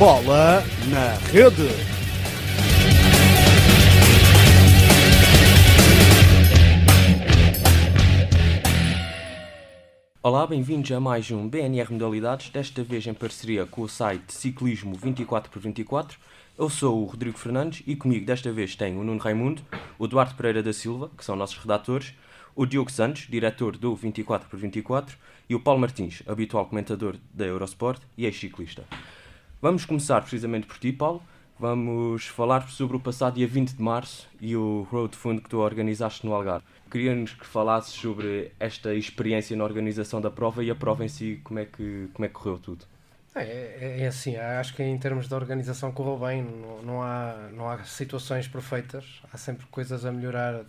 Bola na Rede. Olá, bem-vindos a mais um BNR Modalidades, desta vez em parceria com o site Ciclismo 24x24. Eu sou o Rodrigo Fernandes e comigo desta vez tem o Nuno Raimundo, o Duarte Pereira da Silva, que são nossos redatores, o Diogo Santos, diretor do 24x24, e o Paulo Martins, habitual comentador da Eurosport e ex-ciclista. Vamos começar precisamente por ti, Paulo. Vamos falar sobre o passado dia 20 de março e o Road Fund que tu organizaste no Algarve. Queria-nos que falasses sobre esta experiência na organização da prova e a prova em si, como é que correu tudo. É assim, acho que em termos de organização correu bem, não há situações perfeitas, há sempre coisas a melhorar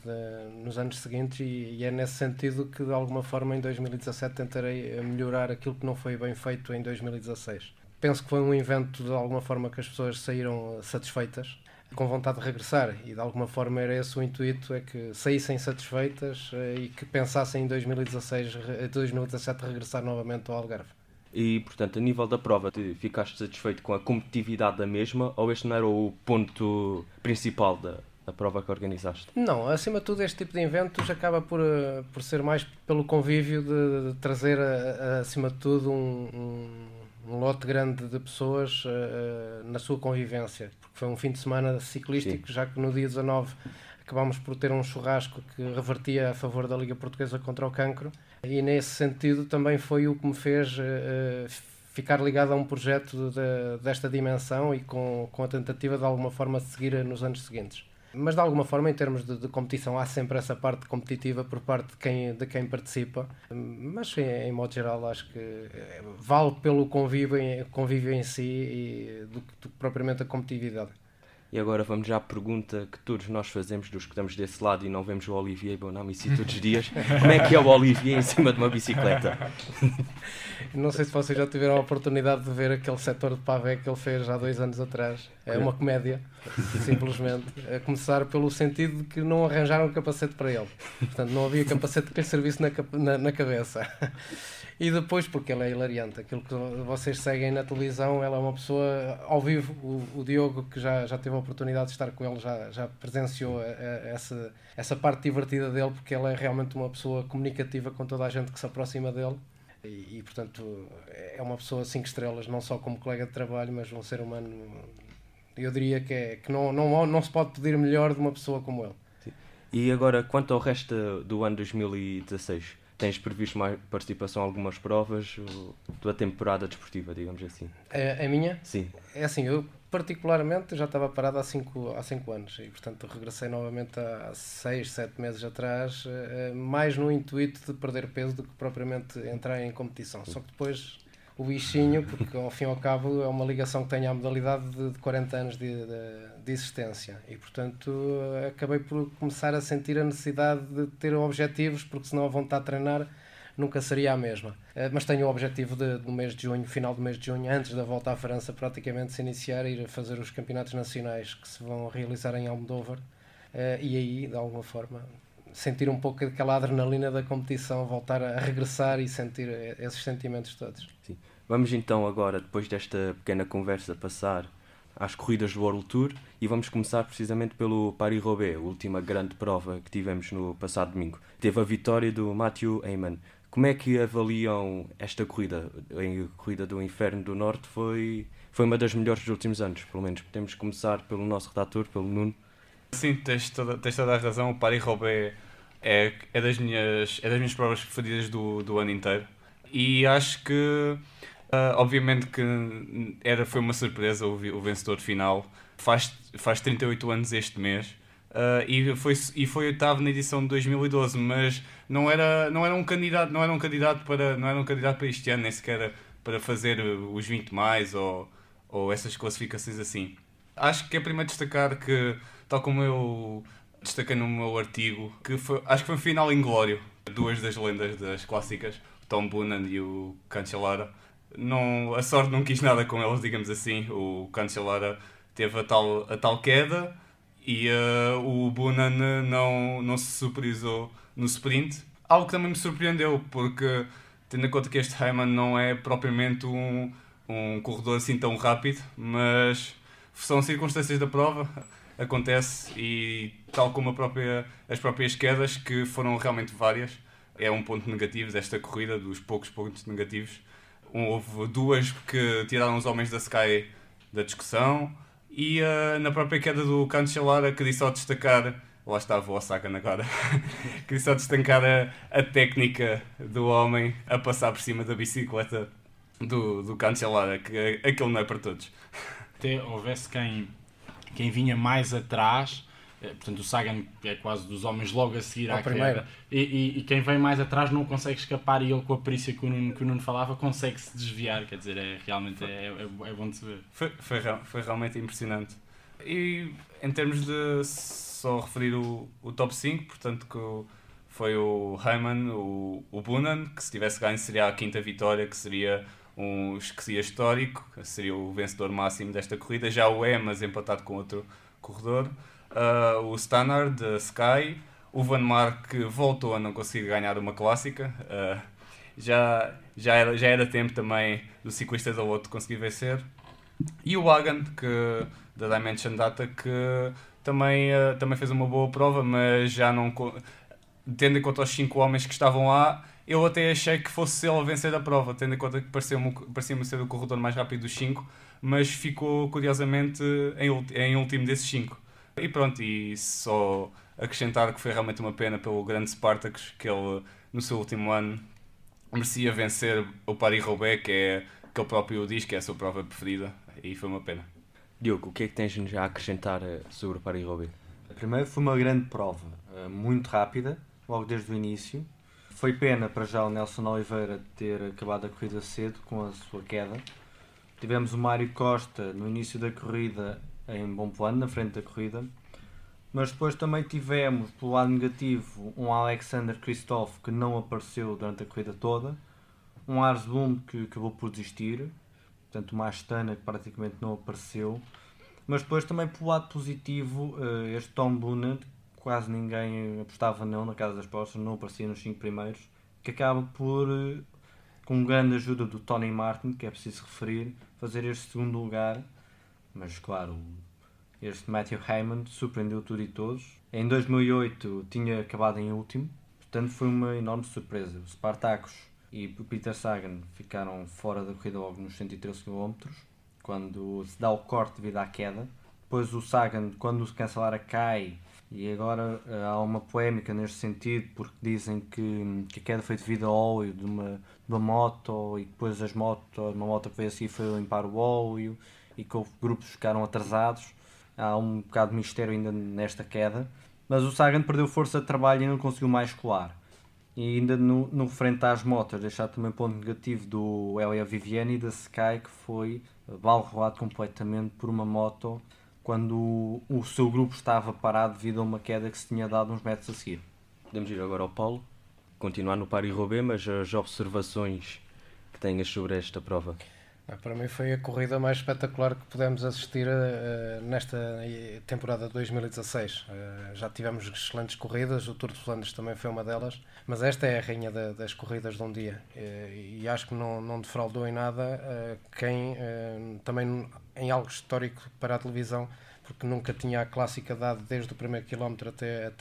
nos anos seguintes e é nesse sentido que de alguma forma em 2017 tentarei melhorar aquilo que não foi bem feito em 2016. Penso que foi um evento de alguma forma que as pessoas saíram satisfeitas, com vontade de regressar, e de alguma forma era esse o intuito, é que saíssem satisfeitas e que pensassem em 2017 regressar novamente ao Algarve. E, portanto, a nível da prova, ficaste satisfeito com a competitividade da mesma ou este não era o ponto principal da prova que organizaste? Não, acima de tudo este tipo de eventos acaba por ser mais pelo convívio de trazer, acima de tudo, um lote grande de pessoas na sua convivência. Porque foi um fim de semana ciclístico, sim, já que no dia 19 acabámos por ter um churrasco que revertia a favor da Liga Portuguesa contra o Cancro. E nesse sentido também foi o que me fez ficar ligado a um projeto desta dimensão e com a tentativa de alguma forma de seguir nos anos seguintes. Mas de alguma forma em termos de competição há sempre essa parte competitiva por parte de quem participa, mas em modo geral acho que vale pelo convívio em si e do que propriamente a competitividade. E agora vamos já à pergunta que todos nós fazemos, dos que estamos desse lado e não vemos o Olivier e Bonamici todos os dias. Como é que é o Olivier em cima de uma bicicleta? Não sei se vocês já tiveram a oportunidade de ver aquele setor de pavé que ele fez há 2 anos atrás. É uma comédia, simplesmente. A começar pelo sentido de que não arranjaram um capacete para ele. Portanto, não havia capacete que lhe servisse na cabeça. E depois, porque ele é hilariante, aquilo que vocês seguem na televisão, ela é uma pessoa ao vivo. O Diogo, que já teve a oportunidade de estar com ele, já presenciou essa parte divertida dele, porque ele é realmente uma pessoa comunicativa com toda a gente que se aproxima dele. E portanto, é uma pessoa 5 estrelas, não só como colega de trabalho, mas um ser humano, eu diria que não se pode pedir melhor de uma pessoa como ele. Sim. E agora, quanto ao resto do ano 2016? Tens previsto mais participação em algumas provas da temporada desportiva, digamos assim? A minha? Sim. É assim, eu particularmente já estava parado há 5 anos e, portanto, regressei novamente há 6, 7 meses atrás, mais no intuito de perder peso do que propriamente entrar em competição. Só que depois o bichinho, porque ao fim e ao cabo é uma ligação que tem à modalidade de 40 anos de existência e, portanto, acabei por começar a sentir a necessidade de ter objetivos, porque senão a vontade de treinar nunca seria a mesma. Mas tenho o objetivo no mês de junho, final do mês de junho, antes da volta à França, praticamente se iniciar, ir a fazer os campeonatos nacionais que se vão realizar em Almodóvar e aí, de alguma forma, sentir um pouco aquela adrenalina da competição, voltar a regressar e sentir esses sentimentos todos. Sim. Vamos então agora, depois desta pequena conversa, passar às corridas do World Tour e vamos começar precisamente pelo Paris-Roubaix, a última grande prova que tivemos no passado domingo. Teve a vitória do Mathew Hayman. Como é que avaliam esta corrida? A corrida do Inferno do Norte foi uma das melhores dos últimos anos, pelo menos. Podemos começar pelo nosso redator, pelo Nuno. Sim, tens toda a razão. O Paris-Roubaix é das minhas provas preferidas do ano inteiro e acho que obviamente que foi uma surpresa o vencedor final. Faz 38 anos este mês e foi oitavo na edição de 2012, mas não era um candidato para este ano, nem sequer para fazer os 20 mais ou essas classificações assim. Acho que é primeiro destacar que, tal como eu destaquei no meu artigo, que acho que foi um final inglório. 2 das lendas das clássicas, o Tom Boonen e o Cancellara. A sorte não quis nada com eles, digamos assim. O Cancellara teve a tal queda e o Boonen não se superiorizou no sprint. Algo que também me surpreendeu, porque tendo em conta que este Hayman não é propriamente um um corredor assim tão rápido, mas são circunstâncias da prova, acontece, e tal como as próprias quedas, que foram realmente várias, é um ponto negativo desta corrida, dos poucos pontos negativos. Houve duas que tiraram os homens da Sky da discussão, e na própria queda do Cancellara, queria só destacar, lá estava o Sagan agora, queria só destacar a técnica do homem a passar por cima da bicicleta do Cancellara, que aquilo não é para todos. Até houvesse quem vinha mais atrás, portanto o Sagan é quase dos homens logo a seguir à queda, e quem vem mais atrás não consegue escapar, e ele, com a perícia que o Nuno falava, consegue-se desviar, quer dizer, realmente é bom de se ver. Foi realmente impressionante. E em termos de só referir o top 5, portanto que foi o Hayman, o Boonen, que se tivesse ganho seria a quinta vitória, que seria um esquecia histórico, seria o vencedor máximo desta corrida, já o é, mas empatado com outro corredor. O Stannard, da Sky, o Vanmarcke voltou a não conseguir ganhar uma clássica, já era tempo também do ciclista do outro conseguir vencer, e o Hagen, que, da Dimension Data, que também fez uma boa prova, mas já não, tendo em conta os 5 homens que estavam lá, eu até achei que fosse ele a vencer a prova, tendo em conta que parecia-me ser o corredor mais rápido dos 5, mas ficou curiosamente em último desses 5. E pronto, e só acrescentar que foi realmente uma pena pelo grande Spartacus, que ele no seu último ano merecia vencer o Paris-Roubaix, que ele próprio diz que é a sua prova preferida, e foi uma pena. Diogo, o que é que tens já a acrescentar sobre o Paris-Roubaix? Primeiro, foi uma grande prova, muito rápida, logo desde o início. Foi pena para já o Nelson Oliveira ter acabado a corrida cedo com a sua queda. Tivemos o Mário Costa no início da corrida em bom plano, na frente da corrida. Mas depois também tivemos, pelo lado negativo, um Alexander Kristoff que não apareceu durante a corrida toda. Um Ars Boom que acabou por desistir. Portanto, uma Astana que praticamente não apareceu. Mas depois também, pelo lado positivo, este Tom Boonen, quase ninguém apostava nele na casa das apostas, não aparecia nos 5 primeiros, que acaba por, com grande ajuda do Tony Martin, que é preciso referir, fazer este segundo lugar. Mas claro, este Mathew Hayman surpreendeu tudo e todos. Em 2008 tinha acabado em último, portanto foi uma enorme surpresa. O Spartacus e o Peter Sagan ficaram fora da corrida logo nos 113 km, quando se dá o corte devido à queda. Depois o Sagan, quando se Cancellara cai, e agora há uma polémica neste sentido, porque dizem que a queda foi devido a óleo de uma moto, e depois uma moto que veio assim foi limpar o óleo, e que grupos ficaram atrasados. Há um bocado de mistério ainda nesta queda, mas o Sagan perdeu força de trabalho e não conseguiu mais colar. E ainda no referente às motos, deixar também ponto negativo do Elia Viviani da Sky, que foi balroado completamente por uma moto, quando o seu grupo estava parado devido a uma queda que se tinha dado uns metros a seguir. Podemos ir agora ao Paulo, continuar no Paris-Roubaix, mas as observações que tenhas sobre esta prova? Para mim foi a corrida mais espetacular que pudemos assistir nesta temporada de 2016. Já tivemos excelentes corridas, o Tour de Flandres também foi uma delas, mas esta é a rainha das corridas de um dia, e acho que não defraudou em nada quem também em algo histórico para a televisão, porque nunca tinha a clássica dado desde o primeiro quilómetro até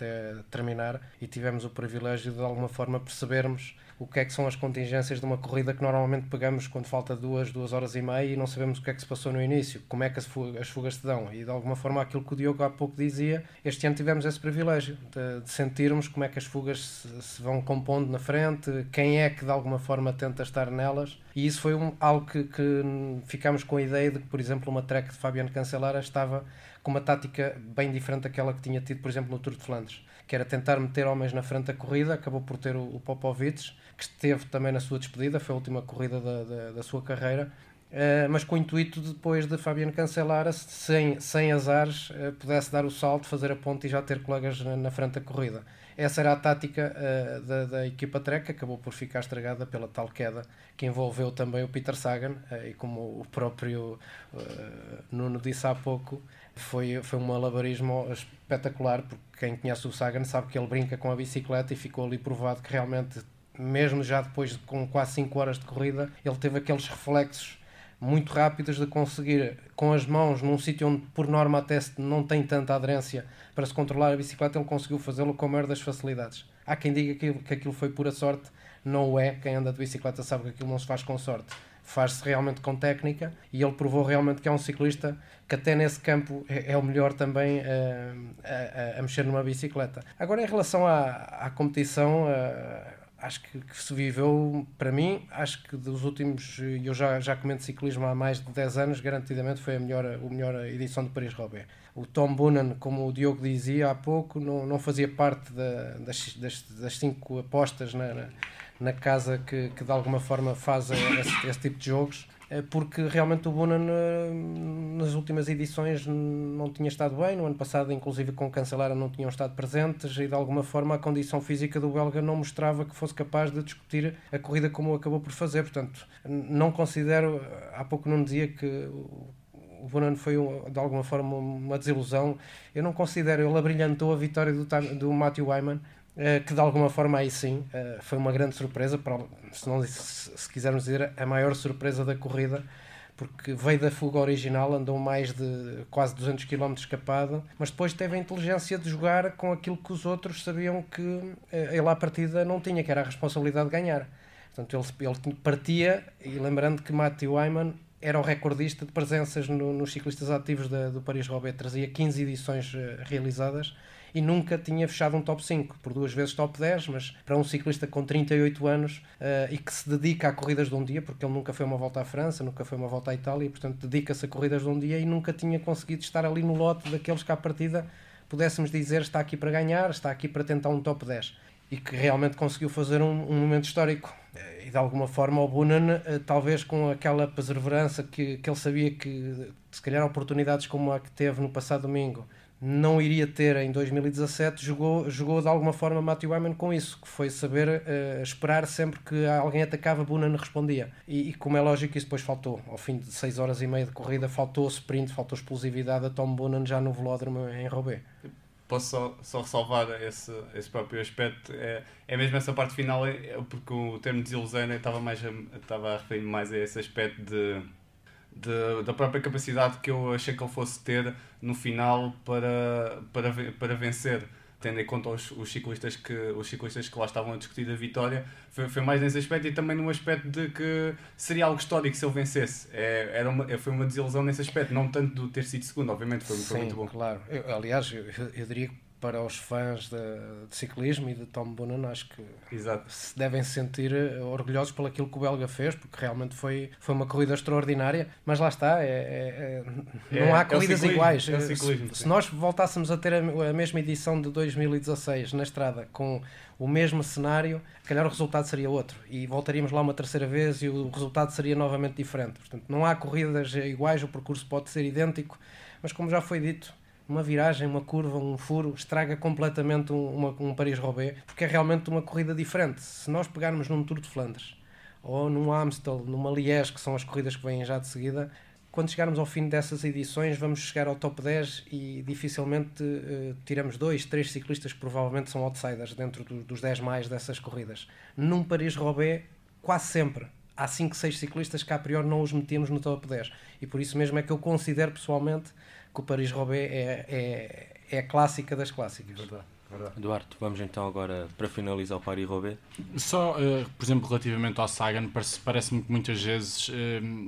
terminar, e tivemos o privilégio de alguma forma percebermos o que é que são as contingências de uma corrida que normalmente pegamos quando falta 2 horas e meia e não sabemos o que é que se passou no início, como é que as fugas se dão, e de alguma forma aquilo que o Diogo há pouco dizia, este ano tivemos esse privilégio de sentirmos como é que as fugas se vão compondo na frente, quem é que de alguma forma tenta estar nelas, e isso foi algo que ficámos com a ideia de que, por exemplo, uma Trek de Fabian Cancellara estava com uma tática bem diferente daquela que tinha tido, por exemplo, no Tour de Flandres, que era tentar meter homens na frente da corrida. Acabou por ter o Popovic, que esteve também na sua despedida, foi a última corrida da sua carreira, mas com o intuito de, depois de Fabian Cancellara, sem azares, pudesse dar o salto, fazer a ponte e já ter colegas na frente da corrida. Essa era a tática da equipa Trek, que acabou por ficar estragada pela tal queda que envolveu também o Peter Sagan, e como o próprio Nuno disse há pouco, foi um malabarismo espetacular, porque quem conhece o Sagan sabe que ele brinca com a bicicleta, e ficou ali provado que realmente, mesmo já depois com quase 5 horas de corrida, ele teve aqueles reflexos muito rápidas de conseguir com as mãos num sítio onde por norma até não tem tanta aderência para se controlar a bicicleta, ele conseguiu fazê-lo com a maior das facilidades. Há quem diga que aquilo foi pura sorte, não o é, quem anda de bicicleta sabe que aquilo não se faz com sorte, faz-se realmente com técnica, e ele provou realmente que é um ciclista que até nesse campo é o melhor também a mexer numa bicicleta. Agora em relação à competição, acho que se viveu, para mim, acho que dos últimos, eu já comento ciclismo há mais de 10 anos, garantidamente foi a melhor edição de Paris-Roubaix. O Tom Boonen, como o Diogo dizia há pouco, não fazia parte das 5 apostas na casa que de alguma forma faz esse tipo de jogos, porque realmente o Boonen nas últimas edições não tinha estado bem, no ano passado inclusive com o Cancellara não tinham estado presentes, e de alguma forma a condição física do belga não mostrava que fosse capaz de discutir a corrida como acabou por fazer. Portanto, não considero, há pouco não dizia que o Boonen foi de alguma forma uma desilusão, eu não considero, ele abrilhantou a vitória do Mathew Hayman, que de alguma forma aí sim foi uma grande surpresa, se quisermos dizer a maior surpresa da corrida, porque veio da fuga original, andou mais de quase 200 km escapado, mas depois teve a inteligência de jogar com aquilo que os outros sabiam que ele à partida não tinha, que era a responsabilidade de ganhar. Portanto, ele partia, e lembrando que Mathew Hayman era o recordista de presenças nos ciclistas ativos do Paris-Roubaix, trazia 15 edições realizadas, e nunca tinha fechado um top 5, por 2 vezes top 10, mas para um ciclista com 38 anos e que se dedica a corridas de um dia, porque ele nunca foi uma volta à França, nunca foi uma volta à Itália, e portanto dedica-se a corridas de um dia, e nunca tinha conseguido estar ali no lote daqueles que à partida pudéssemos dizer está aqui para ganhar, está aqui para tentar um top 10, e que realmente conseguiu fazer um momento histórico. E de alguma forma o Boonen, talvez com aquela perseverança que ele sabia que se calhar oportunidades como a que teve no passado domingo não iria ter em 2017, jogou de alguma forma Mathew Hayman com isso, que foi saber esperar sempre que alguém atacava, Boonen respondia. E como é lógico, isso depois faltou. Ao fim de 6 horas e meia de corrida, faltou sprint, faltou explosividade a Tom Boonen já no velódromo em Roubaix. Posso só ressalvar esse próprio aspecto. É mesmo essa parte final, porque o termo desilusão estava a referir mais a esse aspecto da própria capacidade que eu achei que ele fosse ter no final para vencer, tendo em conta os ciclistas que lá estavam a discutir a vitória. Foi mais nesse aspecto, e também num aspecto de que seria algo histórico se ele vencesse. Foi uma desilusão nesse aspecto, não tanto do ter sido segundo, obviamente foi muito bom. Claro. Eu diria que para os fãs de ciclismo e de Tom Boonen, acho que se devem sentir orgulhosos pelo aquilo que o belga fez, porque realmente foi uma corrida extraordinária, mas lá está, não há corridas iguais. Se nós voltássemos a ter a mesma edição de 2016 na estrada, com o mesmo cenário, calhar o resultado seria outro, e voltaríamos lá uma terceira vez e o resultado seria novamente diferente. Portanto, não há corridas iguais, o percurso pode ser idêntico, mas como já foi dito, uma viragem, uma curva, um furo, estraga completamente um Paris-Roubaix, porque é realmente uma corrida diferente. Se nós pegarmos num Tour de Flandres, ou num Amstel, numa Liège, que são as corridas que vêm já de seguida, quando chegarmos ao fim dessas edições, vamos chegar ao top 10 e dificilmente tiramos 2, 3 ciclistas que provavelmente são outsiders dentro dos 10 mais dessas corridas. Num Paris-Roubaix, quase sempre há 5, 6 ciclistas que a priori não os metemos no top 10. E por isso mesmo é que eu considero pessoalmente que o Paris-Roubaix é a clássica das clássicas. Verdade. Duarte, vamos então agora para finalizar o Paris-Roubaix. Só, por exemplo, relativamente ao Sagan, parece-me que muitas vezes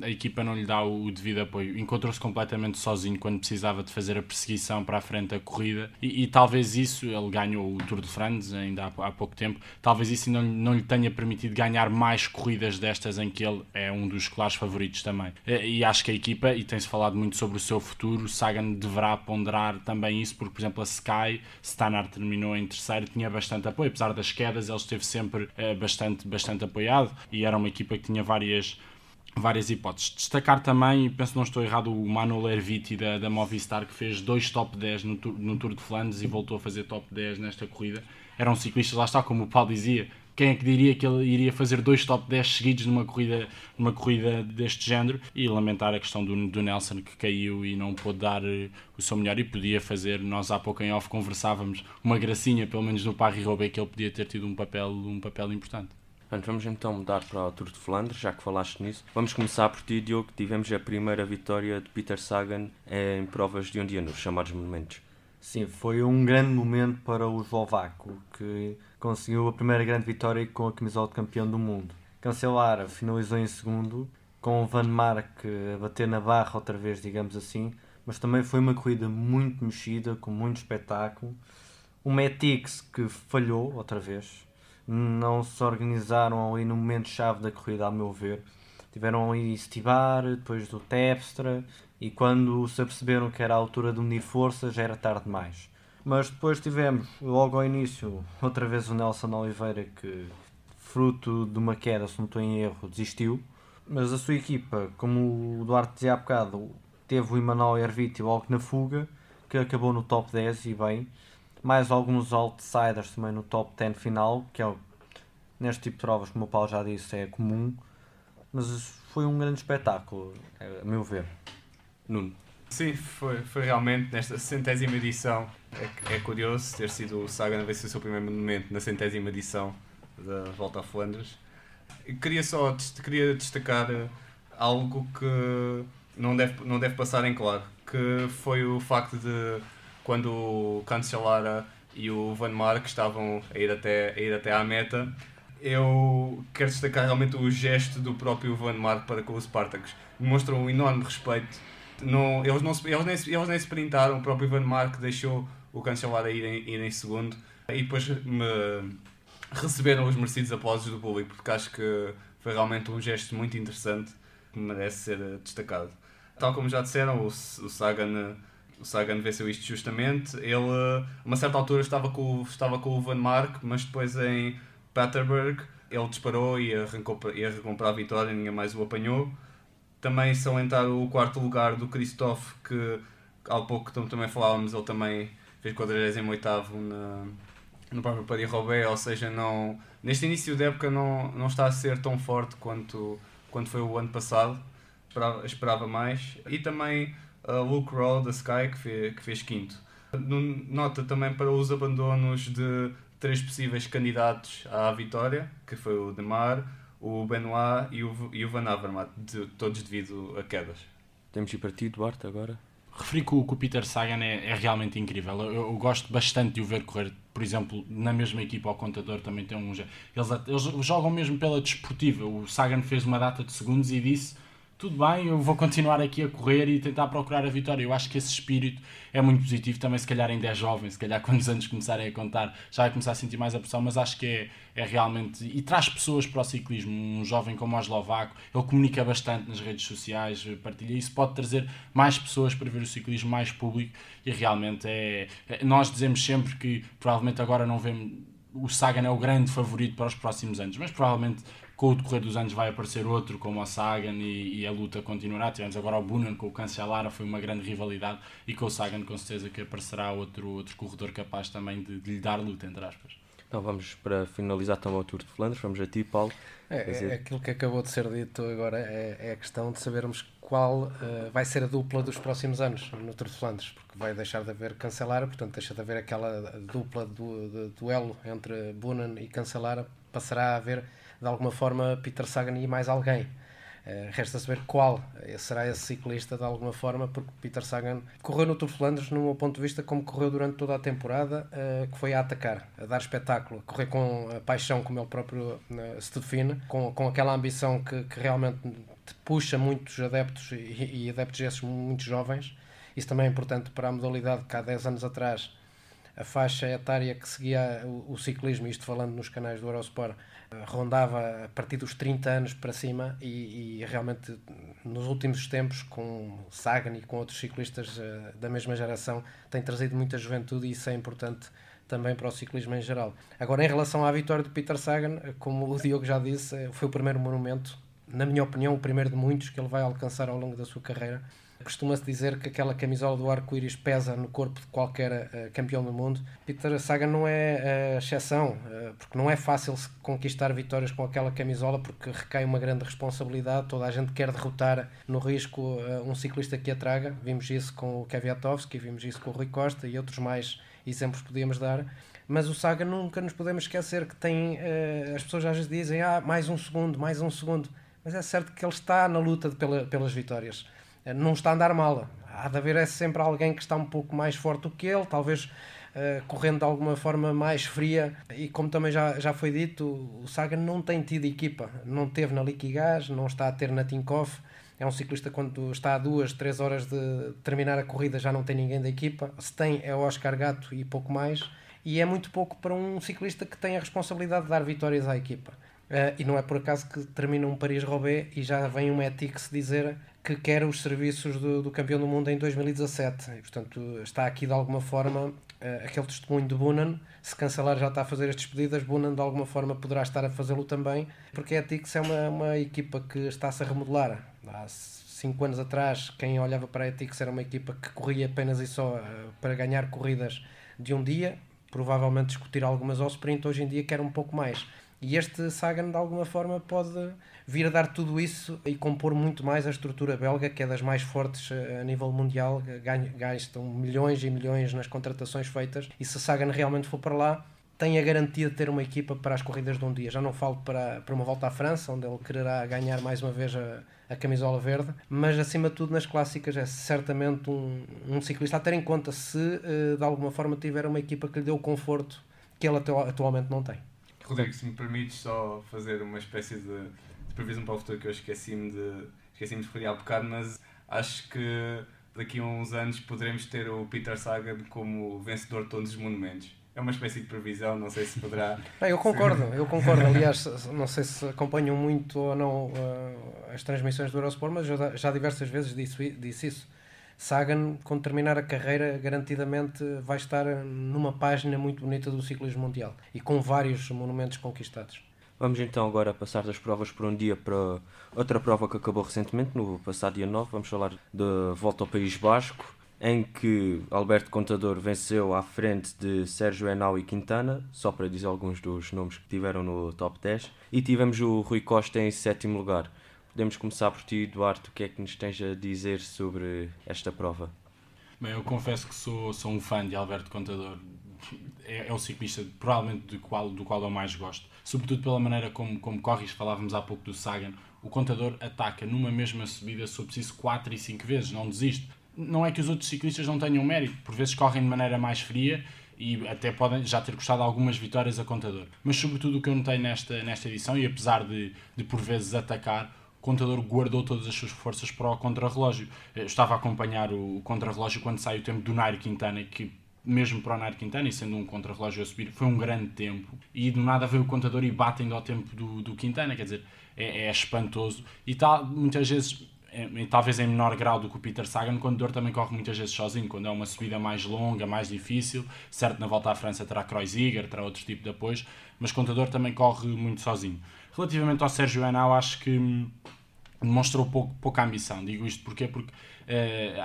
a equipa não lhe dá o devido apoio. Encontrou-se completamente sozinho quando precisava de fazer a perseguição para a frente da corrida, e talvez isso, ele ganhou o Tour de Flandres ainda há pouco tempo, talvez isso não lhe tenha permitido ganhar mais corridas destas em que ele é um dos claros favoritos também. E acho que a equipa, e tem-se falado muito sobre o seu futuro, o Sagan deverá ponderar também isso, porque, por exemplo, a Sky, Stannard terminou em terceiro, tinha bastante apoio, apesar das quedas ele esteve sempre bastante apoiado, e era uma equipa que tinha várias hipóteses. Destacar também, e penso não estou errado, o Manu Lerviti da Movistar, que fez 2 top 10 no Tour de Flandres e voltou a fazer top 10 nesta corrida. Eram ciclistas, lá está, como o Paulo dizia, quem é que diria que ele iria fazer 2 top 10 seguidos numa corrida deste género? E lamentar a questão do Nelson, que caiu e não pôde dar o seu melhor, e podia fazer, nós há pouco em off conversávamos, uma gracinha, pelo menos no Paris-Roubaix, que ele podia ter tido um papel importante. Portanto, vamos então mudar para o Tour de Flandres, já que falaste nisso. Vamos começar por ti, Diogo. Tivemos a primeira vitória de Peter Sagan em provas de um dia nos chamados monumentos. Sim, foi um grande momento para o eslovaco, que conseguiu a primeira grande vitória com a camisola de campeão do mundo. Cancellara finalizou em segundo, com o Vanmarcke a bater na barra outra vez, digamos assim, mas também foi uma corrida muito mexida, com muito espetáculo. O Etixx, que falhou outra vez, não se organizaram ali no momento-chave da corrida, a meu ver. Tiveram ali Stibar, depois do Terpstra, e quando se aperceberam que era a altura de unir forças já era tarde demais. Mas depois tivemos, logo ao início, outra vez o Nelson Oliveira, que fruto de uma queda, se não estou em erro, desistiu. Mas a sua equipa, como o Duarte dizia há bocado, teve o Imanol Erviti logo na fuga, que acabou no top 10 e bem. Mais alguns outsiders também no top 10 final, que é, neste tipo de provas, como o Paulo já disse, é comum. Mas foi um grande espetáculo, a meu ver. Nuno? Sim, foi realmente, nesta 100ª edição, é curioso ter sido o Sagan a vencer o seu primeiro monumento na 100ª edição da Volta a Flandres. Queria destacar algo que não deve passar em claro, que foi o facto de, quando o Cancellara e o Vanmarcke estavam a ir até à meta, eu quero destacar realmente o gesto do próprio Vanmarcke para com os Spartacus. Demonstram um enorme respeito. Eles nem se sprintaram, o próprio Vanmarcke deixou o Cancellara ir em segundo e depois receberam os merecidos aplausos do público, porque acho que foi realmente um gesto muito interessante que merece ser destacado. Tal como já disseram, o Sagan venceu isto justamente. Ele, a uma certa altura, estava com o Vanmarcke, mas depois em Paterberg ele disparou e arrancou para a vitória, ninguém mais o apanhou. Também salientar o quarto lugar do Kristoff, que há pouco também falávamos, ele também fez 48º no próprio Paris-Roubaix, ou seja, neste início da época não está a ser tão forte quanto foi o ano passado, esperava mais. E também Luke Rowe da Sky, que fez quinto. Nota também para os abandonos de 3 possíveis candidatos à vitória, que foi o Demar, o Benoit e o Van Avermaet, todos devido a quedas. Temos de ir para ti, Duarte, agora. Referi que o Peter Sagan é realmente incrível. Eu gosto bastante de o ver correr. Por exemplo, na mesma equipa, o Contador também tem um... Eles jogam mesmo pela desportiva. O Sagan fez uma data de segundos e disse: tudo bem, eu vou continuar aqui a correr e tentar procurar a vitória. Eu acho que esse espírito é muito positivo também, se calhar ainda é jovem, se calhar quando os anos começarem a contar já vai começar a sentir mais a pressão, mas acho que é realmente... E traz pessoas para o ciclismo, um jovem como o eslovaco, ele comunica bastante nas redes sociais, partilha, isso pode trazer mais pessoas para ver o ciclismo, mais público, e realmente nós dizemos sempre que provavelmente agora não vemos... O Sagan é o grande favorito para os próximos anos, mas provavelmente com o decorrer dos anos vai aparecer outro como o Sagan e a luta continuará. Tivemos agora o Boonen com o Cancellara, foi uma grande rivalidade, e com o Sagan com certeza que aparecerá outro corredor capaz também de lhe dar luta, entre aspas. Então vamos, para finalizar também o Tour de Flandres, vamos a ti, Paulo. Aquilo que acabou de ser dito agora é a questão de sabermos qual vai ser a dupla dos próximos anos no Tour de Flandres, porque vai deixar de haver Cancellara, portanto deixa de haver aquela dupla de duelo entre Boonen e Cancellara, passará a haver de alguma forma Peter Sagan e mais alguém. Resta saber qual será esse ciclista de alguma forma, porque Peter Sagan correu no Tour de Flandres, no meu ponto de vista, como correu durante toda a temporada, que foi a atacar, a dar espetáculo, a correr com a paixão, como ele próprio se define, com aquela ambição que realmente te puxa muitos adeptos e adeptos esses muito jovens. Isso também é importante para a modalidade, que há 10 anos atrás a faixa etária que seguia o ciclismo, isto falando nos canais do Eurosport, rondava a partir dos 30 anos para cima, e realmente nos últimos tempos, com Sagan e com outros ciclistas da mesma geração, tem trazido muita juventude, e isso é importante também para o ciclismo em geral. Agora, em relação à vitória de Peter Sagan, como o Diogo já disse, foi o primeiro monumento, na minha opinião, o primeiro de muitos que ele vai alcançar ao longo da sua carreira. Costuma-se dizer que aquela camisola do arco-íris pesa no corpo de qualquer campeão do mundo. Peter Sagan não é exceção, porque não é fácil conquistar vitórias com aquela camisola, porque recai uma grande responsabilidade. Toda a gente quer derrotar no risco um ciclista que a traga. Vimos isso com o Kwiatkowski, vimos isso com o Rui Costa e outros mais exemplos podíamos dar. mas o Sagan nunca nos podemos esquecer que tem, as pessoas às vezes dizem, ah, mais um segundo, mas é certo que ele está na luta pelas vitórias, não está a andar mal, há de haver sempre alguém que está um pouco mais forte do que ele, talvez correndo de alguma forma mais fria, e como também já foi dito, o Sagan não tem tido equipa, não teve na Liquigás, não está a ter na Tinkoff. É um ciclista, quando está a 2-3 horas de terminar a corrida, já não tem ninguém da equipa, se tem é o Oscar Gatto e pouco mais, e é muito pouco para um ciclista que tem a responsabilidade de dar vitórias à equipa. E não é por acaso que termina um Paris-Roubaix e já vem um Etixx dizer que quer os serviços do campeão do mundo em 2017. E, portanto, está aqui de alguma forma aquele testemunho de Boonen. Se Cancellara já está a fazer as despedidas, Boonen de alguma forma poderá estar a fazê-lo também, porque a Etixx é uma equipa que está-se a remodelar. Há 5 anos atrás, quem olhava para a Etixx era uma equipa que corria apenas e só para ganhar corridas de um dia, provavelmente discutir algumas ao sprint, hoje em dia quer um pouco mais. E este Sagan, de alguma forma, pode vir a dar tudo isso e compor muito mais a estrutura belga, que é das mais fortes a nível mundial, gastam milhões e milhões nas contratações feitas, e se Sagan realmente for para lá, tem a garantia de ter uma equipa para as corridas de um dia. Já não falo para uma volta à França, onde ele quererá ganhar mais uma vez a camisola verde, mas acima de tudo nas clássicas é certamente um ciclista a ter em conta, se de alguma forma tiver uma equipa que lhe dê o conforto que ele atualmente não tem. Rodrigo, se me permites só fazer uma espécie de previsão para o futuro, que eu esqueci-me de referir há bocado, mas acho que daqui a uns anos poderemos ter o Peter Sagan como vencedor de todos os monumentos. É uma espécie de previsão, não sei se poderá... Não, eu concordo. Aliás, não sei se acompanham muito ou não as transmissões do Eurosport, mas já diversas vezes disse isso. Sagan, quando terminar a carreira, garantidamente vai estar numa página muito bonita do ciclismo mundial e com vários monumentos conquistados. Vamos então agora passar das provas por um dia para outra prova que acabou recentemente, no passado dia 9. Vamos falar da Volta ao País Basco, em que Alberto Contador venceu à frente de Sérgio Henao e Quintana, só para dizer alguns dos nomes que tiveram no top 10, e tivemos o Rui Costa em 7º lugar. Podemos começar por ti, Duarte, o que é que nos tens a dizer sobre esta prova? Bem, eu confesso que sou um fã de Alberto Contador, é um ciclista provavelmente do qual eu mais gosto, sobretudo pela maneira como corre. Falávamos há pouco do Sagan, o Contador ataca numa mesma subida, se eu preciso, 4 e 5 vezes, não desiste. Não é que os outros ciclistas não tenham mérito, por vezes correm de maneira mais fria e até podem já ter custado algumas vitórias a Contador. Mas sobretudo o que eu notei nesta edição, e apesar de por vezes atacar, o Contador guardou todas as suas forças para o contrarrelógio. Eu estava a acompanhar o contrarrelógio quando sai o tempo do Nairo Quintana, que mesmo para o Nairo Quintana, e sendo um contrarrelógio a subir, foi um grande tempo. E do nada veio o Contador e bate ainda ao tempo do Quintana, quer dizer, é espantoso. E tal, muitas vezes... talvez em menor grau do que o Peter Sagan, o Contador também corre muitas vezes sozinho, quando é uma subida mais longa, mais difícil. Certo, na volta à França terá Kreuziger, terá outro tipo de apoios, mas o Contador também corre muito sozinho. Relativamente ao Sérgio Henao, acho que demonstrou pouca ambição. Digo isto porque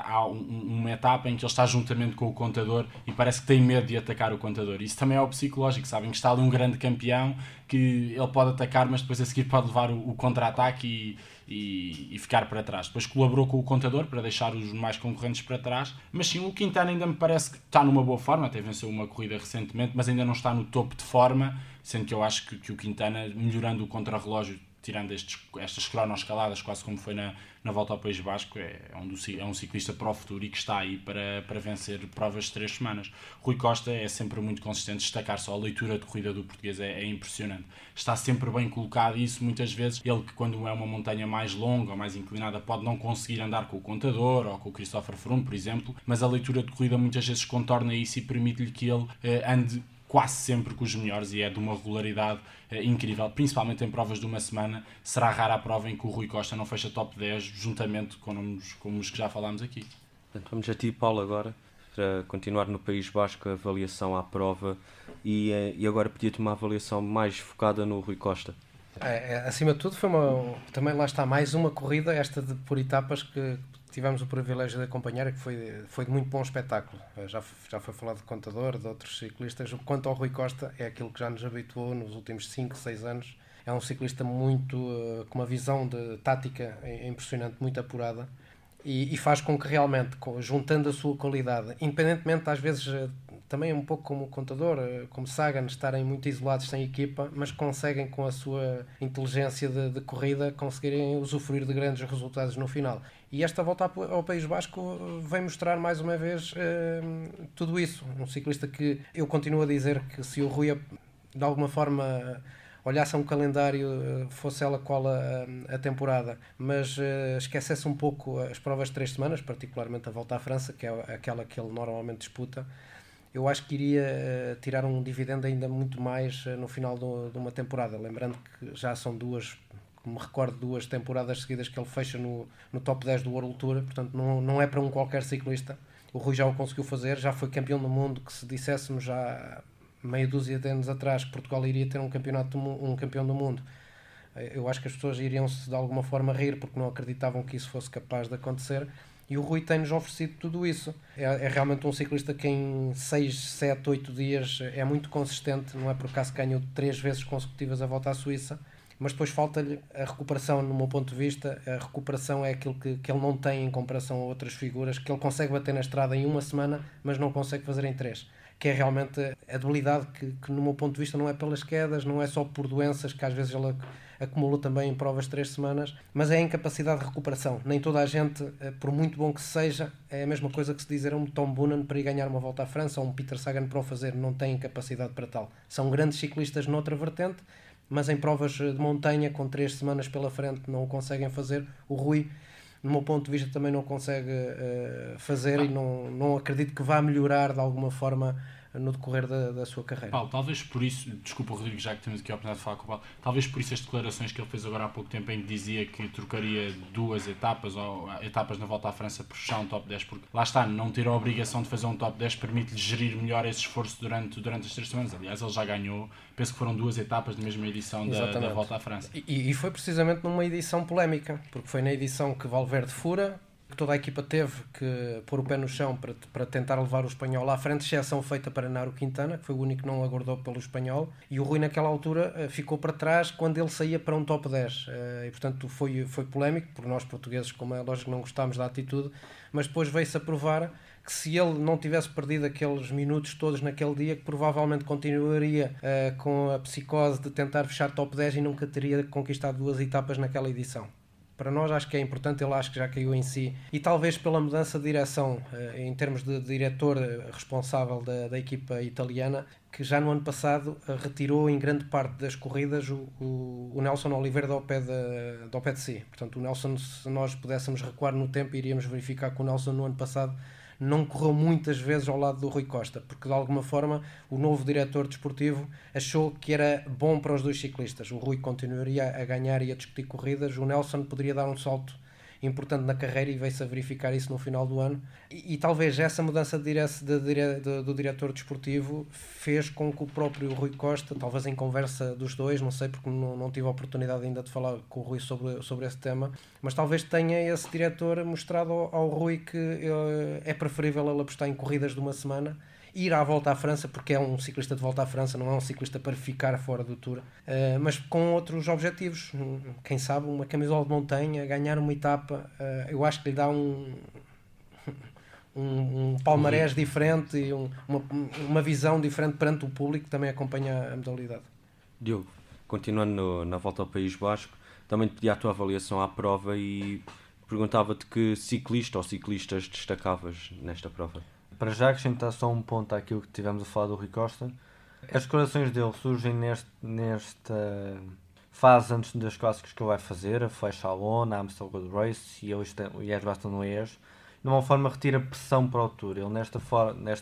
há uma etapa em que ele está juntamente com o Contador e parece que tem medo de atacar o Contador. Isso também é o psicológico, sabem que está ali um grande campeão, que ele pode atacar, mas depois a seguir pode levar o contra-ataque e ficar para trás. Depois colaborou com o Contador para deixar os mais concorrentes para trás, mas sim, o Quintana ainda me parece que está numa boa forma, até venceu uma corrida recentemente, mas ainda não está no topo de forma, sendo que eu acho que o Quintana, melhorando o contrarrelógio, tirando estas cronoescaladas, quase como foi na Volta ao País Basco, é um ciclista para o futuro e que está aí para vencer provas de 3 semanas. Rui Costa é sempre muito consistente, destacar só a leitura de corrida do português é impressionante. Está sempre bem colocado, e isso muitas vezes, ele que quando é uma montanha mais longa ou mais inclinada pode não conseguir andar com o Contador ou com o Christopher Froome, por exemplo, mas a leitura de corrida muitas vezes contorna isso e permite-lhe que ele ande quase sempre com os melhores, e é de uma regularidade incrível, principalmente em provas de uma semana. Será rara a prova em que o Rui Costa não fecha top 10, juntamente com nomes como os que já falámos aqui. Portanto, vamos a ti, Paulo, agora, para continuar no País Basco, a avaliação à prova, e agora pedir-te uma avaliação mais focada no Rui Costa. Acima de tudo, foi também lá está mais uma corrida, esta de por etapas, que tivemos o privilégio de acompanhar, que foi de muito bom espetáculo. Já foi falado de Contador, de outros ciclistas. Quanto ao Rui Costa, é aquilo que já nos habituou nos últimos 5-6 anos. É um ciclista muito com uma visão de tática impressionante, muito apurada, e faz com que realmente, juntando a sua qualidade, independentemente às vezes também um pouco como o Contador, como Sagan, estarem muito isolados sem equipa, mas conseguem com a sua inteligência de corrida conseguirem usufruir de grandes resultados no final. E esta volta ao País Basco vem mostrar mais uma vez tudo isso. Um ciclista que eu continuo a dizer que se o Rui de alguma forma olhasse a um calendário, fosse ela qual a temporada, mas esquecesse um pouco as provas de 3 semanas, particularmente a volta à França, que é aquela que ele normalmente disputa, eu acho que iria tirar um dividendo ainda muito mais no final de uma temporada, lembrando que já são duas temporadas seguidas que ele fecha no top 10 do World Tour, portanto não é para um qualquer ciclista. O Rui já o conseguiu fazer, já foi campeão do mundo, que se dissessemos já meia dúzia de anos atrás que Portugal iria ter um campeão do mundo, eu acho que as pessoas iriam-se de alguma forma rir, porque não acreditavam que isso fosse capaz de acontecer, e o Rui tem-nos oferecido tudo isso. É realmente um ciclista que em 6, 7, 8 dias é muito consistente, não é por acaso que ganhou 3 vezes consecutivas a volta à Suíça, mas depois falta-lhe a recuperação. No meu ponto de vista, a recuperação é aquilo que ele não tem em comparação a outras figuras, que ele consegue bater na estrada em 1 semana, mas não consegue fazer em 3, que é realmente a debilidade que no meu ponto de vista não é pelas quedas, não é só por doenças, que às vezes ele acumula também em provas de 3 semanas, mas é a incapacidade de recuperação. Nem toda a gente, por muito bom que seja, é a mesma coisa que se dizer a um Tom Boonen para ir ganhar uma volta à França, ou um Peter Sagan para o fazer, não tem capacidade para tal. São grandes ciclistas noutra vertente, mas em provas de montanha, com 3 semanas pela frente, não o conseguem fazer. O Rui, no meu ponto de vista, também não consegue fazer, e não acredito que vá melhorar de alguma forma no decorrer da sua carreira. Paulo, talvez por isso, desculpa Rodrigo, já que temos aqui a oportunidade de falar com o Paulo, talvez por isso as declarações que ele fez agora há pouco tempo, em que dizia que trocaria 2 etapas ou etapas na volta à França por fechar um top 10, porque lá está, não ter a obrigação de fazer um top 10 permite-lhe gerir melhor esse esforço durante as 3 semanas. Aliás, ele já ganhou, penso que foram 2 etapas da mesma edição da volta à França. E foi precisamente numa edição polémica, porque foi na edição que Valverde fura, que toda a equipa teve que pôr o pé no chão para tentar levar o espanhol à frente, exceção feita para Nairo Quintana, que foi o único que não aguardou pelo espanhol, e o Rui naquela altura ficou para trás quando ele saía para um top 10, e portanto foi polémico, porque nós portugueses, como é lógico, não gostámos da atitude, mas depois veio-se a provar que se ele não tivesse perdido aqueles minutos todos naquele dia, que provavelmente continuaria com a psicose de tentar fechar top 10 e nunca teria conquistado 2 etapas naquela edição. Para nós acho que é importante, ele acho que já caiu em si, e talvez pela mudança de direção em termos de diretor responsável da equipa italiana, que já no ano passado retirou em grande parte das corridas o Nelson Oliveira do pé de si. Portanto, o Nelson, se nós pudéssemos recuar no tempo, iríamos verificar que o Nelson no ano passado não correu muitas vezes ao lado do Rui Costa, porque de alguma forma o novo diretor desportivo achou que era bom para os dois ciclistas. O Rui continuaria a ganhar e a discutir corridas, o Nelson poderia dar um salto importante na carreira, e veio-se a verificar isso no final do ano, e talvez essa mudança do diretor desportivo fez com que o próprio Rui Costa, talvez em conversa dos dois, não sei, porque não tive a oportunidade ainda de falar com o Rui sobre esse tema, mas talvez tenha esse diretor mostrado ao Rui que é preferível ele apostar em corridas de 1 semana, ir à volta à França, porque é um ciclista de volta à França, não é um ciclista para ficar fora do Tour, mas com outros objetivos, quem sabe uma camisola de montanha, ganhar uma etapa, eu acho que lhe dá um palmarés diferente e uma visão diferente perante o público que também acompanha a modalidade. Diogo, continuando na volta ao País Basco, também te pedi a tua avaliação à prova e perguntava-te que ciclista ou ciclistas destacavas nesta prova. Para já acrescentar só um ponto àquilo que tivemos a falar do Rui Costa, as declarações dele surgem nesta fase antes das clássicas que ele vai fazer, a Flash Alone, a Amstel Gold Race e o IES Baston Liège. De uma forma retira pressão para o Tour, ele nesta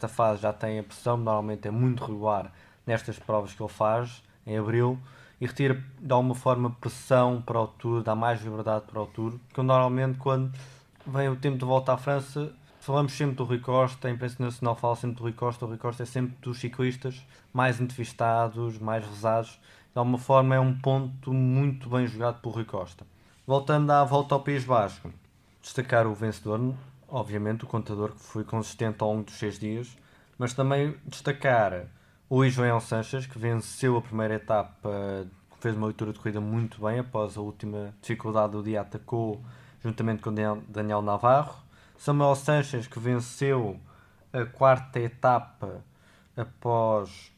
fase já tem a pressão, normalmente é muito regular nestas provas que ele faz, em abril, e retira de alguma forma pressão para o Tour, dá mais liberdade para o Tour, porque normalmente quando vem o tempo de volta à França, falamos sempre do Rui Costa, a imprensa nacional fala sempre do Rui Costa, o Rui Costa é sempre dos ciclistas mais entrevistados, mais rezados, de alguma forma é um ponto muito bem jogado pelo Rui Costa. Voltando à volta ao País Basco, destacar o vencedor, obviamente o Contador, que foi consistente ao longo dos 6 dias, mas também destacar o João Sanches, que venceu a primeira etapa, fez uma leitura de corrida muito bem, após a última dificuldade do dia atacou, juntamente com Daniel Navarro. Samuel Sanches, que venceu a 4ª etapa após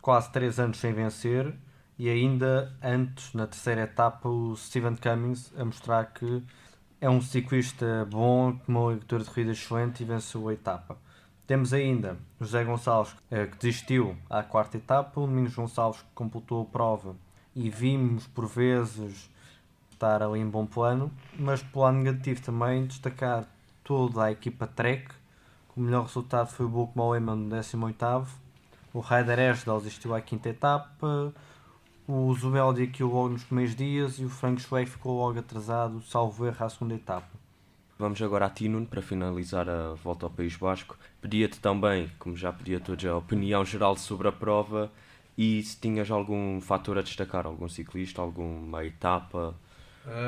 quase 3 anos sem vencer, e ainda antes, na terceira etapa, o Stephen Cummings a mostrar que é um ciclista bom, com uma leitura de corrida excelente e venceu a etapa. Temos ainda José Gonçalves, que desistiu à quarta etapa, o Domingos Gonçalves, que completou a prova, e vimos por vezes estar ali em bom plano, mas pelo lado negativo também destacar toda a equipa Trek, que o melhor resultado foi o Paulo Martins no 18º, o Ryder Esdal desistiu à quinta etapa, o Zubeldi aqui logo nos primeiros dias e o Frank Schweig ficou logo atrasado, salvo erro, à segunda etapa. Vamos agora a ti, Nuno, para finalizar a volta ao País Basco. Pedia-te também, como já pedi a todos, a opinião geral sobre a prova e se tinhas algum fator a destacar, algum ciclista, alguma etapa.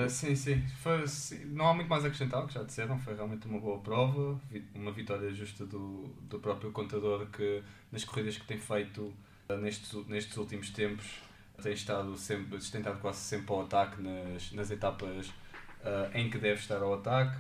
Sim. Não há muito mais a acrescentar, que já disseram, foi realmente uma boa prova, uma vitória justa do próprio Contador, que nas corridas que tem feito nestes últimos tempos tem estado quase sempre ao ataque nas etapas em que deve estar ao ataque.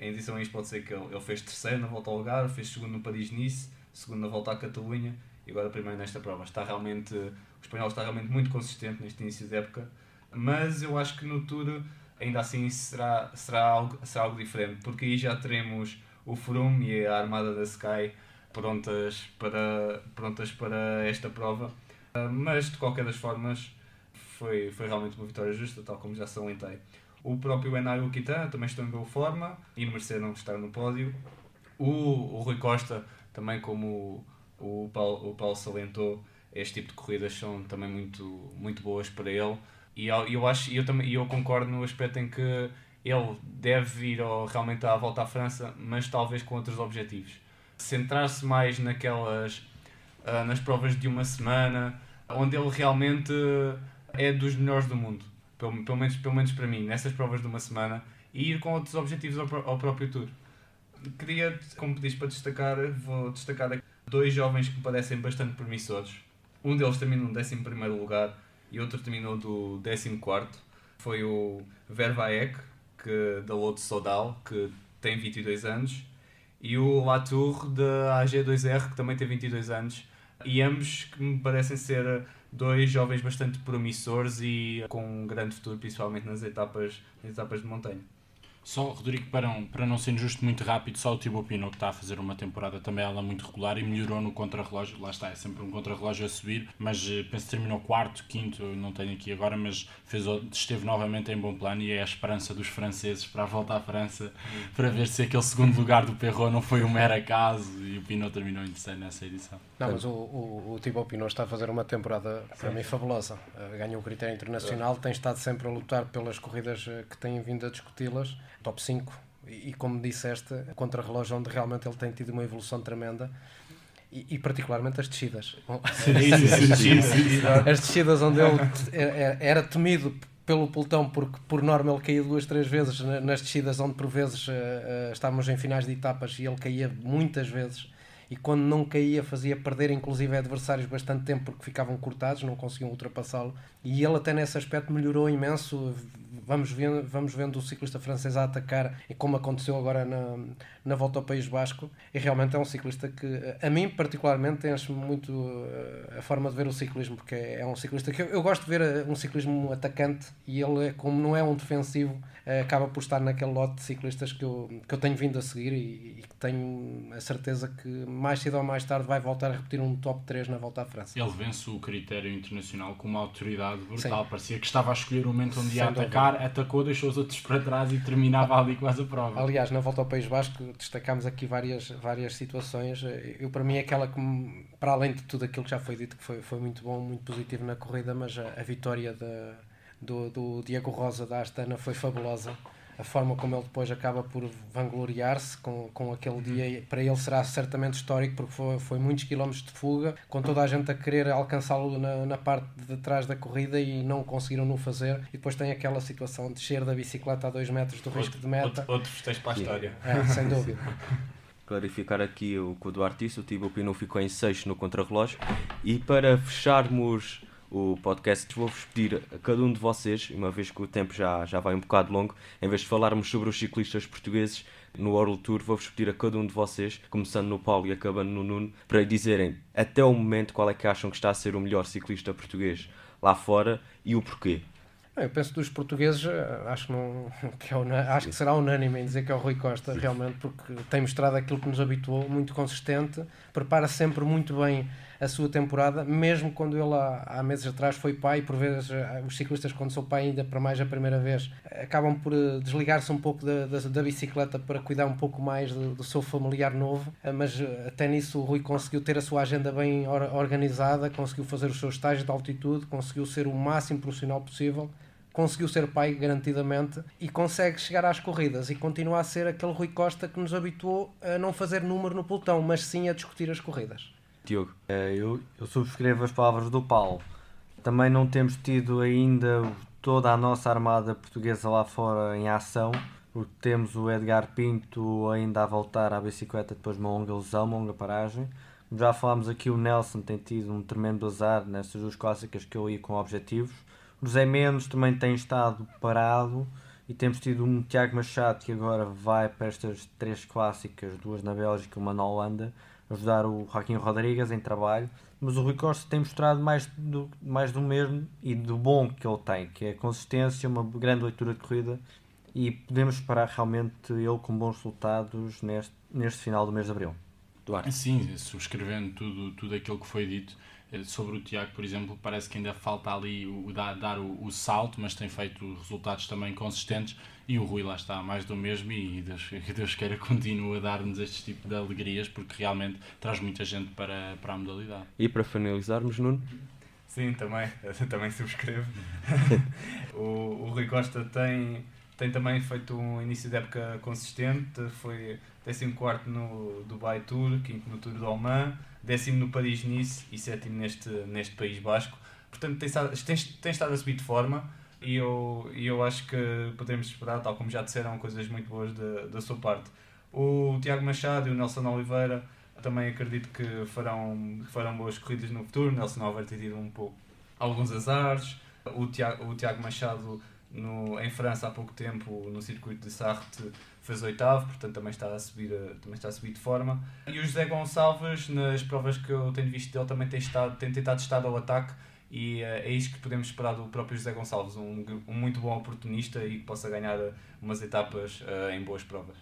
Em adição a isto, pode ser que ele fez terceiro na volta ao Algarve, fez segundo no Paris-Nice, segundo na volta à Catalunha e agora primeiro nesta prova. O espanhol está realmente muito consistente neste início de época, mas eu acho que no Tour ainda assim será algo diferente, porque aí já teremos o Froome e a armada da Sky prontas para esta prova. Mas de qualquer das formas foi realmente uma vitória justa, tal como já salientei. O próprio Nairo Quintana também está em boa forma e mereceram estar no pódio. O Rui Costa também, como o Paulo salientou, este tipo de corridas são também muito, muito boas para ele, e eu concordo no aspecto em que ele deve ir realmente à volta à França, mas talvez com outros objetivos, centrar-se mais nas provas de uma semana, onde ele realmente é dos melhores do mundo, pelo menos para mim, nessas provas de uma semana, e ir com outros objetivos ao próprio Tour. Queria, como pediste para destacar, vou destacar aqui dois jovens que me parecem bastante promissores. Um deles terminou no 11º lugar e outro terminou do 14º, foi o Vervaec, da Lode Sodal, que tem 22 anos, e o Latour da AG2R, que também tem 22 anos, e ambos que me parecem ser dois jovens bastante promissores e com um grande futuro, principalmente nas etapas de montanha. Só, Rodrigo, para não ser injusto, muito rápido, só o Thibaut Pinot, que está a fazer uma temporada também ela muito regular e melhorou no contrarrelógio. Lá está, é sempre um contrarrelógio a subir, mas penso que terminou 4º, 5º, não tenho aqui agora, mas esteve novamente em bom plano e é a esperança dos franceses para a volta à França, para ver se aquele segundo lugar do Perrot não foi um mero acaso, e o Pinot terminou em terceiro nessa edição. Não, mas o Thibaut Pinot está a fazer uma temporada, para mim, fabulosa. Ganhou o critério internacional, tem estado sempre a lutar pelas corridas que têm vindo a discuti-las. Top 5, e como disseste, contra-relógio, onde realmente ele tem tido uma evolução tremenda, e particularmente as descidas. As descidas onde ele era temido pelo pelotão, porque por norma ele caía 2-3 vezes nas descidas, onde por vezes estávamos em finais de etapas e ele caía muitas vezes, e quando não caía fazia perder inclusive adversários bastante tempo, porque ficavam cortados, não conseguiam ultrapassá-lo, e ele até nesse aspecto melhorou imenso. Vamos vendo o ciclista francês a atacar, e como aconteceu agora na volta ao País Basco, e realmente é um ciclista que a mim particularmente enche-me muito a forma de ver o ciclismo, porque é um ciclista que eu gosto de ver, um ciclismo atacante, e ele, como não é um defensivo, acaba por estar naquele lote de ciclistas que eu tenho vindo a seguir, e que tenho a certeza que mais cedo ou mais tarde vai voltar a repetir um top 3 na volta à França. Ele vence o critério internacional com uma autoridade brutal. Sim. Parecia que estava a escolher o momento onde ia atacar, atacou, deixou os outros para trás e terminava ali quase a prova. Aliás, na volta ao País Basco destacámos aqui várias situações. Eu, para mim, aquela que, para além de tudo aquilo que já foi dito, que foi muito bom, muito positivo na corrida, mas a vitória do Diego Rosa da Astana foi fabulosa. A forma como ele depois acaba por vangloriar-se com aquele dia, para ele será certamente histórico, porque foi muitos quilómetros de fuga, com toda a gente a querer alcançá-lo na parte de trás da corrida, e não conseguiram no fazer. E depois tem aquela situação de descer da bicicleta a 2 metros do risco de meta. Outro festejo para a história. É, sem dúvida. Clarificar aqui o que o Duarte disse, o Thibaut Pinot ficou em 6º no contrarrelógio. E para fecharmos o podcast, vou-vos pedir a cada um de vocês, uma vez que o tempo já vai um bocado longo, em vez de falarmos sobre os ciclistas portugueses no World Tour, vou-vos pedir a cada um de vocês, começando no Paulo e acabando no Nuno, para dizerem até o momento qual é que acham que está a ser o melhor ciclista português lá fora e o porquê. Eu penso que dos portugueses, acho que será unânime em dizer que é o Rui Costa, realmente, porque tem mostrado aquilo que nos habituou, muito consistente, prepara sempre muito bem a sua temporada, mesmo quando ele há meses atrás foi pai, por vezes os ciclistas quando são pai, ainda para mais a primeira vez, acabam por desligar-se um pouco da bicicleta para cuidar um pouco mais do seu familiar novo, mas até nisso o Rui conseguiu ter a sua agenda bem organizada, conseguiu fazer os seus estágios de altitude, conseguiu ser o máximo profissional possível, conseguiu ser pai garantidamente e consegue chegar às corridas e continua a ser aquele Rui Costa que nos habituou a não fazer número no pelotão, mas sim a discutir as corridas. Diogo? Eu subscrevo as palavras do Paulo. Também não temos tido ainda toda a nossa armada portuguesa lá fora em ação, porque temos o Edgar Pinto ainda a voltar à bicicleta depois de uma longa lesão, uma longa paragem. Como já falámos aqui, o Nelson tem tido um tremendo azar nestas duas clássicas que eu ia com objetivos. O José Mendes também tem estado parado e temos tido um Tiago Machado que agora vai para estas três clássicas, duas na Bélgica e uma na Holanda, ajudar o Joaquim Rodrigues em trabalho. Mas o Rui Costa tem mostrado mais do mesmo e do bom que ele tem, que é a consistência, uma grande leitura de corrida, e podemos esperar realmente ele com bons resultados neste final do mês de Abril. Duarte? Sim, subscrevendo tudo aquilo que foi dito. Sobre o Tiago, por exemplo, parece que ainda falta ali dar o salto, mas tem feito resultados também consistentes, e o Rui lá está, mais do mesmo, e Deus queira continua a dar-nos este tipo de alegrias, porque realmente traz muita gente para a modalidade. E para finalizarmos, Nuno? Sim, também subscrevo. o Rui Costa tem também feito um início de época consistente, foi 14º no Dubai Tour, 5º no Tour do Oman, 10º no Paris-Nice e 7º neste País Basco. Portanto, tem estado a subir de forma e eu acho que podemos esperar, tal como já disseram, coisas muito boas da sua parte. O Tiago Machado e o Nelson Oliveira também acredito que farão boas corridas no futuro. Nelson Oliveira tem tido alguns azares. O Tiago Machado em França há pouco tempo, no circuito de Sarthe, fez 8º, portanto também está a subir de forma. E o José Gonçalves, nas provas que eu tenho visto dele, também tem tentado estar ao ataque, e é isso que podemos esperar do próprio José Gonçalves, um muito bom oportunista e que possa ganhar umas etapas em boas provas.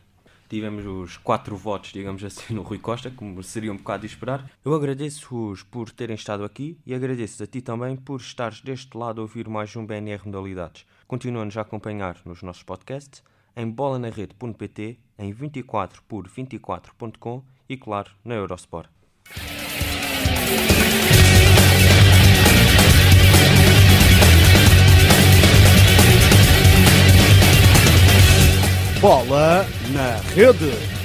Tivemos os 4 votos, digamos assim, no Rui Costa, como seria um bocado de esperar. Eu agradeço-vos por terem estado aqui e agradeço a ti também por estares deste lado a ouvir mais um BNR Modalidades. Continua-nos a acompanhar nos nossos podcasts, em bolanarede.pt, em 24x24.com e, claro, na Eurosport. Bola na Rede!